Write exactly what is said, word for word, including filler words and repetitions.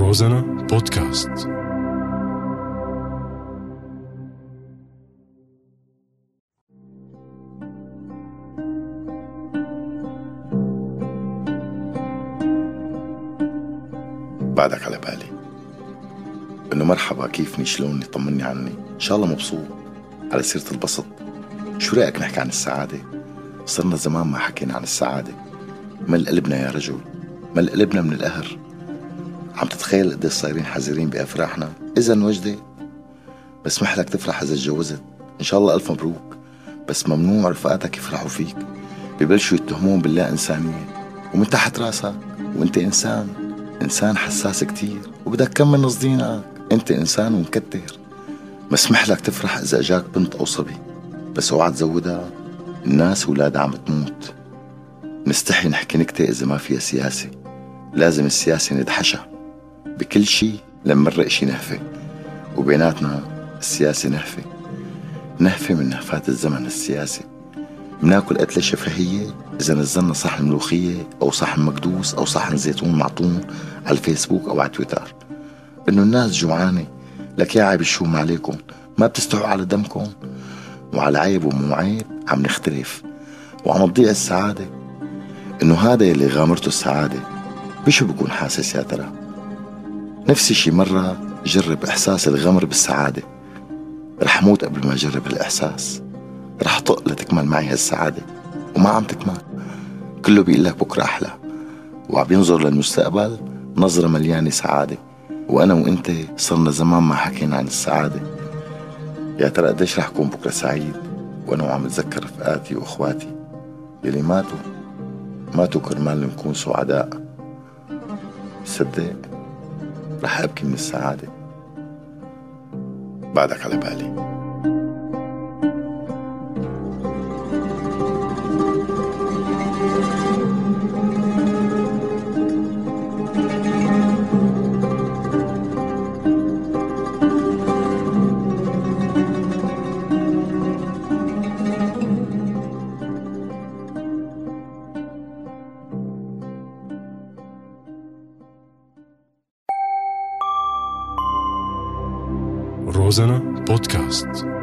روزانا بودكاست. بعدك على بالي انه مرحبا، كيفني، شلوني، طمني عني، ان شاء الله مبسوط. على سيرة البسط، شو رأيك نحكي عن السعادة؟ صرنا زمان ما حكينا عن السعادة. مل قلبنا يا رجل، مل قلبنا من القهر. عم تتخيل قديش صايرين حزرين بأفراحنا؟ إذا وجدي بس محلك تفرح إذا تجوزت، إن شاء الله ألف مبروك. بس ممنوع رفقاتك يفرحوا فيك، ببلشوا يتهمون باللا إنسانية ومن تحت رأسك. وإنت إنسان إنسان حساس كتير وبدك كم من نصدينك. إنت إنسان ومكتر. مسمح لك تفرح إذا أجاك بنت أو صبي، بس اوعى تزودها، الناس ولادها عم تموت. نستحي نحكي نكتة إذا ما فيها سياسة، لازم السياسة ندحشها بكل شي. لما نرق شي نهفة، وبيناتنا السياسة نهفة، نهفة من نهفات الزمن السياسي. مناكل قتلة شفهية إذا نزلنا صحن ملوخية أو صحن مكدوس أو صحن زيتون معطون على الفيسبوك أو على تويتر إنه الناس جوعانة. لك يا عيب الشوم عليكم، ما بتستحوا على دمكم. وعلى عيب ومو عيب عم نختلف وعم نضيع السعادة. إنه هذا يلي غامرته السعادة بشو بكون حاسس يا ترى؟ نفس الشي. مرة جرب إحساس الغمر بالسعادة، رح موت قبل ما أجرب الإحساس. رح طق لتكمل معي هالسعادة وما عم تكمل. كله بيقول لك بكرة أحلى، وعم ينظر للمستقبل نظرة مليانة سعادة. وأنا وإنت صرنا زمان ما حكينا عن السعادة. يا ترى قديش رح كون بكرة سعيد وأنا وعم أتذكر رفقاتي وإخواتي يلي ماتوا ماتوا كرمال نكون سعداء؟ صدق رح أبكي من السعادة. بعدك على بالي. روزانا بودكاست.